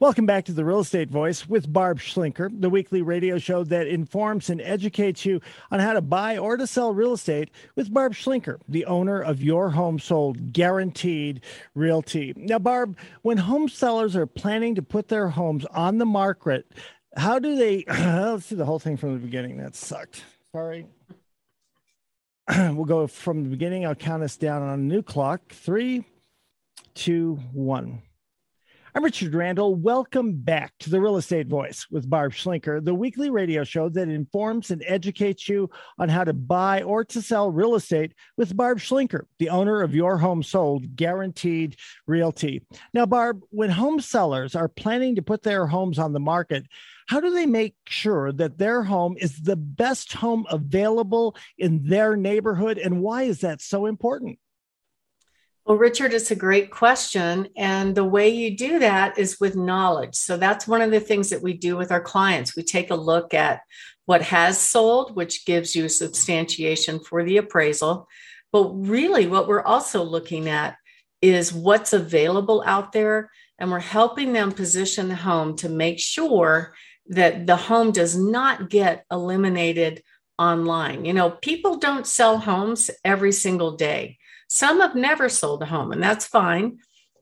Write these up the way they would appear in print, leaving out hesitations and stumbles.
Welcome back to The Real Estate Voice with Barb Schlinker, the weekly radio show that informs and educates you on how to buy or to sell real estate with Barb Schlinker, the owner of Your Home Sold Guaranteed Realty. Now, Barb, when home sellers are planning to put their homes on the market, how do they, let's do the whole thing from the beginning. That sucked. Sorry. We'll go from the beginning. I'll count us down on a new clock. 3, 2, 1. I'm Richard Randall. Welcome back to The Real Estate Voice with Barb Schlinker, the weekly radio show that informs and educates you on how to buy or to sell real estate with Barb Schlinker, the owner of Your Home Sold Guaranteed Realty. Now, Barb, when home sellers are planning to put their homes on the market, how do they make sure that their home is the best home available in their neighborhood, and why is that so important? Well, Richard, it's a great question. And the way you do that is with knowledge. So that's one of the things that we do with our clients. We take a look at what has sold, which gives you substantiation for the appraisal. But really what we're also looking at is what's available out there. And we're helping them position the home to make sure that the home does not get eliminated online. You know, people don't sell homes every single day. Some have never sold a home, and that's fine.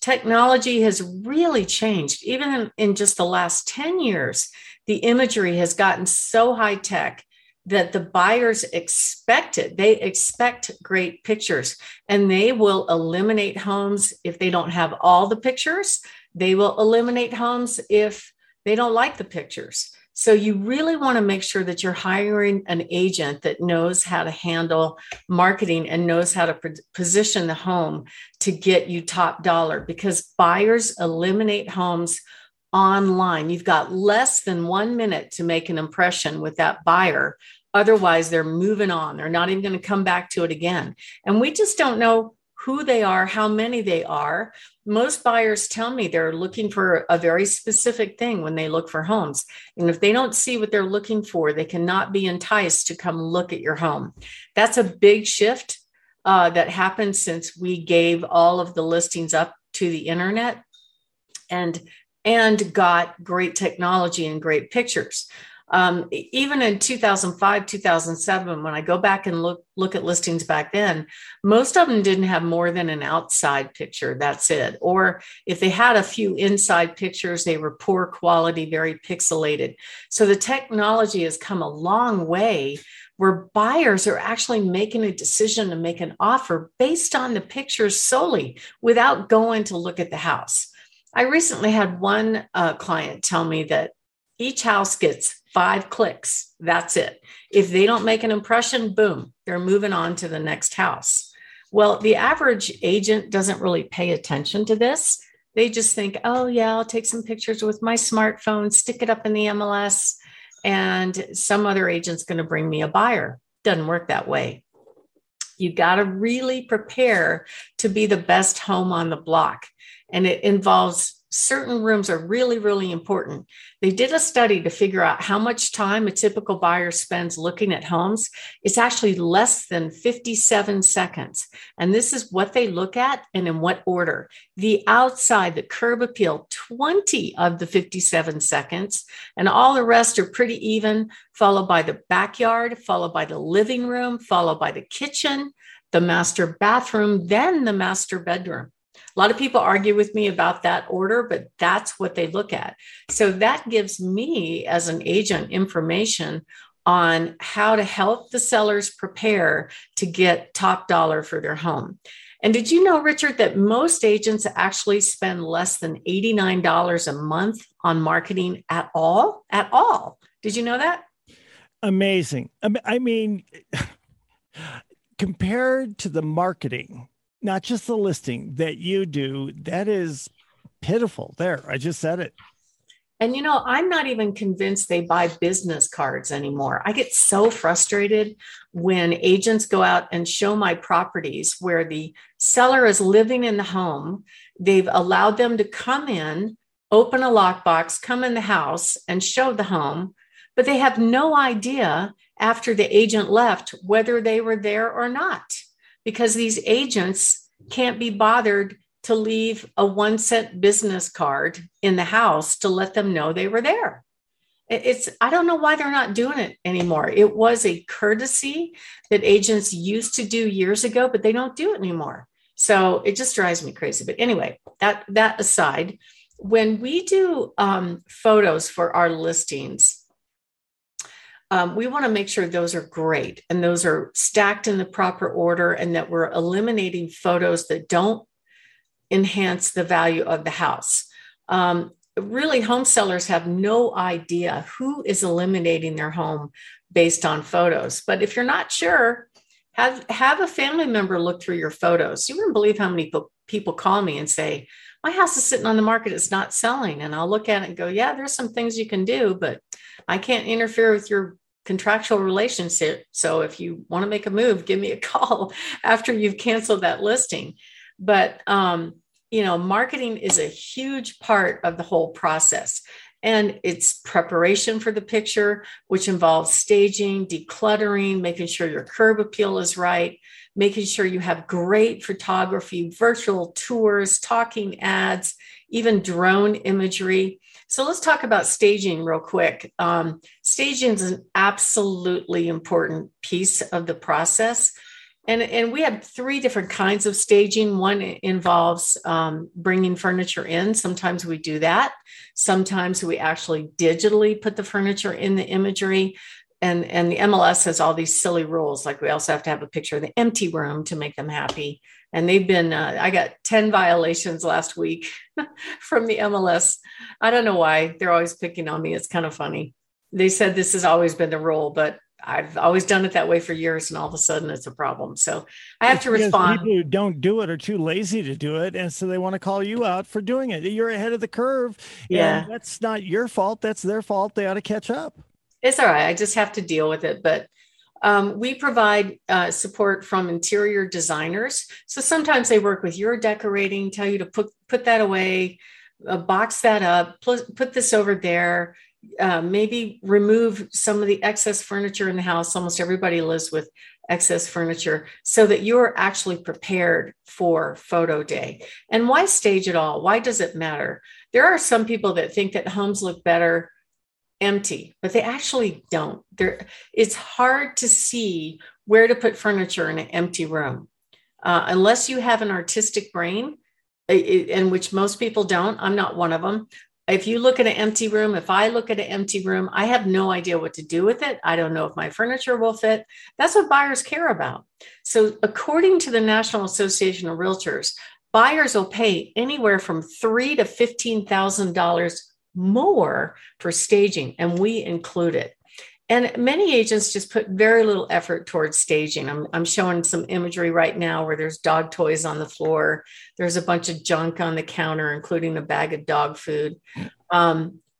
Technology has really changed. Even in just the last 10 years, the imagery has gotten so high tech that the buyers expect it. They expect great pictures, and they will eliminate homes if they don't have all the pictures. They will eliminate homes if they don't like the pictures. So you really want to make sure that you're hiring an agent that knows how to handle marketing and knows how to position the home to get you top dollar, because buyers eliminate homes online. You've got less than 1 minute to make an impression with that buyer. Otherwise, they're moving on. They're not even going to come back to it again. And we just don't know who they are, how many they are. Most buyers tell me they're looking for a very specific thing when they look for homes. And if they don't see what they're looking for, they cannot be enticed to come look at your home. That's a big shift that happened since we gave all of the listings up to the internet and got great technology and great pictures. Even in 2005, 2007, when I go back and look at listings back then, most of them didn't have more than an outside picture. That's it. Or if they had a few inside pictures, they were poor quality, very pixelated. So the technology has come a long way where buyers are actually making a decision to make an offer based on the pictures solely without going to look at the house. I recently had one client tell me that each house gets 5 clicks. That's it. If they don't make an impression, boom, they're moving on to the next house. Well, the average agent doesn't really pay attention to this. They just think, oh, yeah, I'll take some pictures with my smartphone, stick it up in the MLS, and some other agent's going to bring me a buyer. Doesn't work that way. You got to really prepare to be the best home on the block. And it involves certain rooms are really, really important. They did a study to figure out how much time a typical buyer spends looking at homes. It's actually less than 57 seconds. And this is what they look at and in what order. The outside, the curb appeal, 20 of the 57 seconds, and all the rest are pretty even, followed by the backyard, followed by the living room, followed by the kitchen, the master bathroom, then the master bedroom. A lot of people argue with me about that order, but that's what they look at. So that gives me as an agent information on how to help the sellers prepare to get top dollar for their home. And did you know, Richard, that most agents actually spend less than $89 a month on marketing at all? At all. Did you know that? Amazing. I mean, compared to the marketing, not just the listing that you do, that is pitiful. There, I just said it. And, you know, I'm not even convinced they buy business cards anymore. I get so frustrated when agents go out and show my properties where the seller is living in the home. They've allowed them to come in, open a lockbox, come in the house and show the home, but they have no idea after the agent left whether they were there or not. Because these agents can't be bothered to leave a 1-cent business card in the house to let them know they were there. I don't know why they're not doing it anymore. It was a courtesy that agents used to do years ago, but they don't do it anymore. So it just drives me crazy. But anyway, that aside, when we do photos for our listings, we want to make sure those are great and those are stacked in the proper order and that we're eliminating photos that don't enhance the value of the house. Really, home sellers have no idea who is eliminating their home based on photos. But if you're not sure, have a family member look through your photos. You wouldn't believe how many people call me and say, my house is sitting on the market, it's not selling. And I'll look at it and go, yeah, there's some things you can do, but I can't interfere with your contractual relationship. So if you want to make a move, give me a call after you've canceled that listing. But, marketing is a huge part of the whole process, and it's preparation for the picture, which involves staging, decluttering, making sure your curb appeal is right, making sure you have great photography, virtual tours, talking ads, even drone imagery. So let's talk about staging real quick. Staging is an absolutely important piece of the process. And we have three different kinds of staging. One involves bringing furniture in. Sometimes we do that. Sometimes we actually digitally put the furniture in the imagery. And the MLS has all these silly rules. Like we also have to have a picture of the empty room to make them happy. And they've been, I got 10 violations last week from the MLS. I don't know why. They're always picking on me. It's kind of funny. They said this has always been the rule, but I've always done it that way for years, and all of a sudden it's a problem. So I have to respond. People who don't do it are too lazy to do it, and so they want to call you out for doing it. You're ahead of the curve. Yeah, that's not your fault. That's their fault. They ought to catch up. It's all right. I just have to deal with it. But we provide support from interior designers. So sometimes they work with your decorating, tell you to put that away, box that up, put this over there. Maybe remove some of the excess furniture in the house. Almost everybody lives with excess furniture so that you're actually prepared for photo day. And why stage at all? Why does it matter? There are some people that think that homes look better empty, but they actually don't. It's hard to see where to put furniture in an empty room. Unless you have an artistic brain, and which most people don't, I'm not one of them. If you look at an empty room, if I look at an empty room, I have no idea what to do with it. I don't know if my furniture will fit. That's what buyers care about. So according to the National Association of Realtors, buyers will pay anywhere from $3,000 to $15,000 more for staging, and we include it. And many agents just put very little effort towards staging. I'm showing some imagery right now where there's dog toys on the floor. There's a bunch of junk on the counter, including a bag of dog food.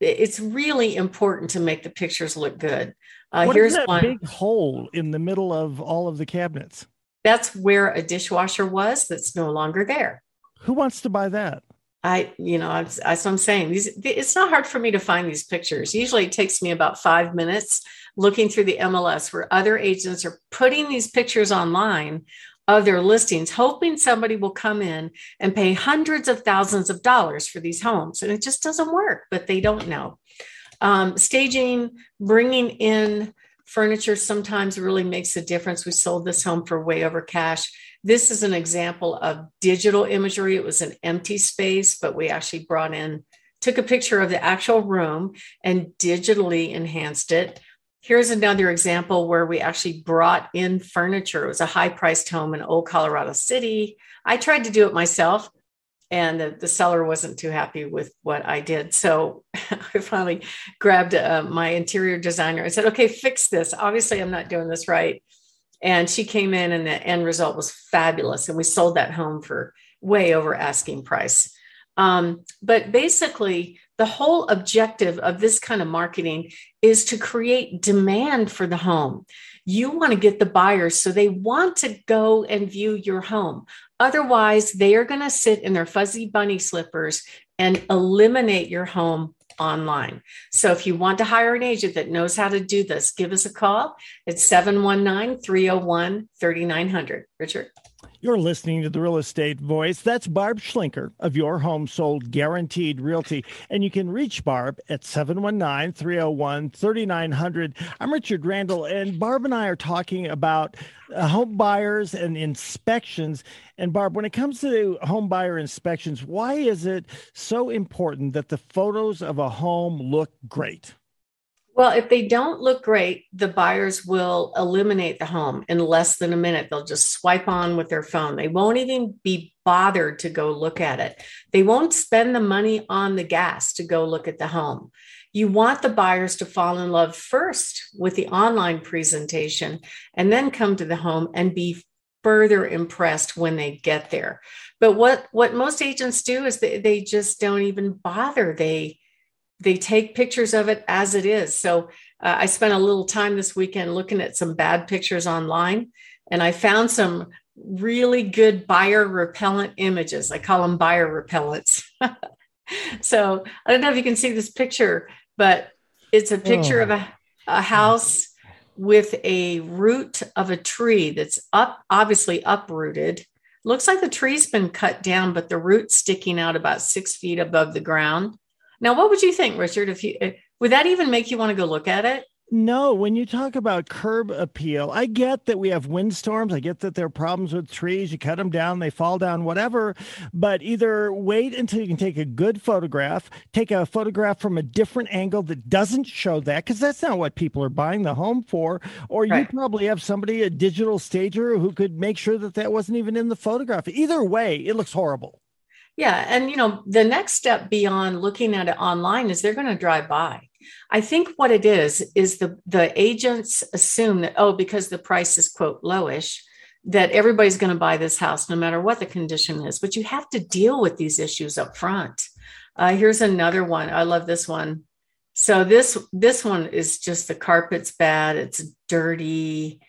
It's really important to make the pictures look good. Here's that one big hole in the middle of all of the cabinets. That's where a dishwasher was. That's no longer there. Who wants to buy that? That's what I'm saying. It's not hard for me to find these pictures. Usually it takes me about 5 minutes looking through the MLS where other agents are putting these pictures online of their listings, hoping somebody will come in and pay hundreds of thousands of dollars for these homes. And it just doesn't work, but they don't know. Staging, bringing in furniture sometimes really makes a difference. We sold this home for way over cash. This is an example of digital imagery. It was an empty space, but we actually took a picture of the actual room and digitally enhanced it. Here's another example where we actually brought in furniture. It was a high-priced home in Old Colorado City. I tried to do it myself, and the seller wasn't too happy with what I did. So I finally grabbed my interior designer and said, okay, fix this. Obviously, I'm not doing this right. And she came in, and the end result was fabulous. And we sold that home for way over asking price. But basically, the whole objective of this kind of marketing is to create demand for the home. You want to get the buyers so they want to go and view your home. Otherwise, they are going to sit in their fuzzy bunny slippers and eliminate your home online. So if you want to hire an agent that knows how to do this, give us a call. It's 719-301-3900. Richard? You're listening to The Real Estate Voice. That's Barb Schlinker of Your Home Sold Guaranteed Realty. And you can reach Barb at 719-301-3900. I'm Richard Randall, and Barb and I are talking about home buyers and inspections. And Barb, when it comes to home buyer inspections, why is it so important that the photos of a home look great? Well, if they don't look great, the buyers will eliminate the home in less than a minute. They'll just swipe on with their phone. They won't even be bothered to go look at it. They won't spend the money on the gas to go look at the home. You want the buyers to fall in love first with the online presentation and then come to the home and be further impressed when they get there. But what most agents do is they just don't even bother. They take pictures of it as it is. So I spent a little time this weekend looking at some bad pictures online, and I found some really good buyer repellent images. I call them buyer repellents. So I don't know if you can see this picture, but it's a picture of a house with a root of a tree that's obviously uprooted. Looks like the tree's been cut down, but the root's sticking out about 6 feet above the ground. Now, what would you think, Richard, if you would that even make you want to go look at it? No, when you talk about curb appeal, I get that we have windstorms. I get that there are problems with trees. You cut them down, they fall down, whatever. But either wait until you can take a good photograph, take a photograph from a different angle that doesn't show that, because that's not what people are buying the home for. Or right. You probably have somebody, a digital stager, who could make sure that that wasn't even in the photograph. Either way, it looks horrible. Yeah. And, you know, the next step beyond looking at it online is they're going to drive by. I think what it is the agents assume that, because the price is, quote, lowish, that everybody's going to buy this house no matter what the condition is. But you have to deal with these issues up front. Here's another one. I love this one. So this one is just the carpet's bad. It's dirty,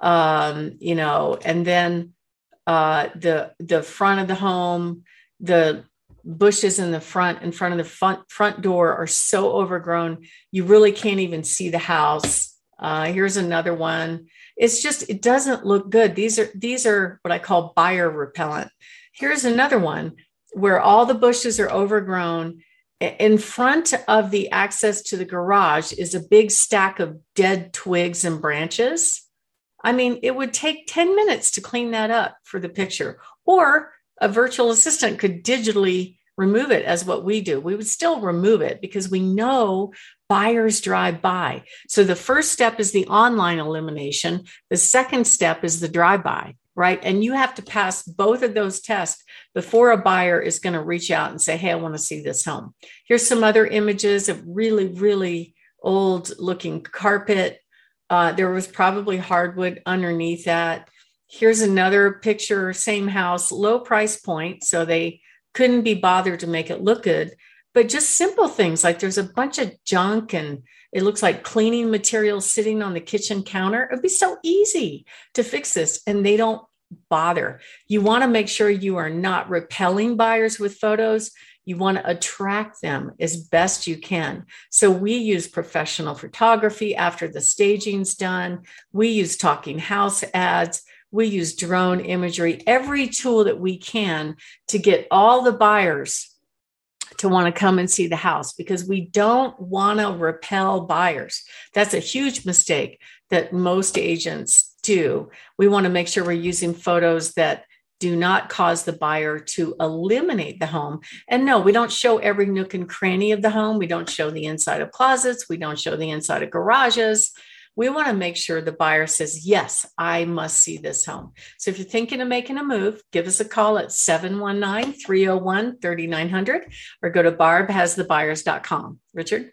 and then the front of the home. The bushes in front of the front door are so overgrown, you really can't even see the house. Here's another one. It's just, it doesn't look good. These are what I call buyer repellent. Here's another one where all the bushes are overgrown. In front of the access to the garage is a big stack of dead twigs and branches. I mean, it would take 10 minutes to clean that up for the picture, or a virtual assistant could digitally remove it as what we do. We would still remove it because we know buyers drive by. So the first step is the online elimination. The second step is the drive-by, right? And you have to pass both of those tests before a buyer is going to reach out and say, hey, I want to see this home. Here's some other images of really, really old looking carpet. There was probably hardwood underneath that. Here's another picture, same house, low price point. So they couldn't be bothered to make it look good, but just simple things like there's a bunch of junk and it looks like cleaning material sitting on the kitchen counter. It'd be so easy to fix this, and they don't bother. You want to make sure you are not repelling buyers with photos. You want to attract them as best you can. So we use professional photography after the staging's done. We use talking house ads. We use drone imagery, every tool that we can to get all the buyers to want to come and see the house, because we don't want to repel buyers. That's a huge mistake that most agents do. We want to make sure we're using photos that do not cause the buyer to eliminate the home. And no, we don't show every nook and cranny of the home. We don't show the inside of closets. We don't show the inside of garages. We want to make sure the buyer says, yes, I must see this home. So if you're thinking of making a move, give us a call at 719-301-3900 or go to barbhasthebuyers.com. Richard?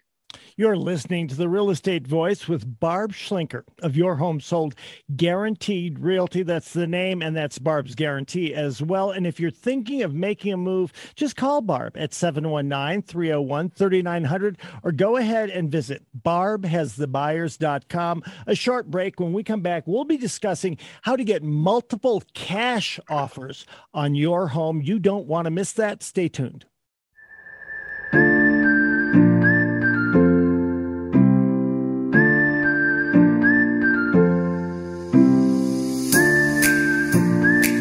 You're listening to The Real Estate Voice with Barb Schlinker of Your Home Sold Guaranteed Realty. That's the name, and that's Barb's guarantee as well. And if you're thinking of making a move, just call Barb at 719-301-3900 or go ahead and visit barbhasthebuyers.com. A short break. When we come back, we'll be discussing how to get multiple cash offers on your home. You don't want to miss that. Stay tuned.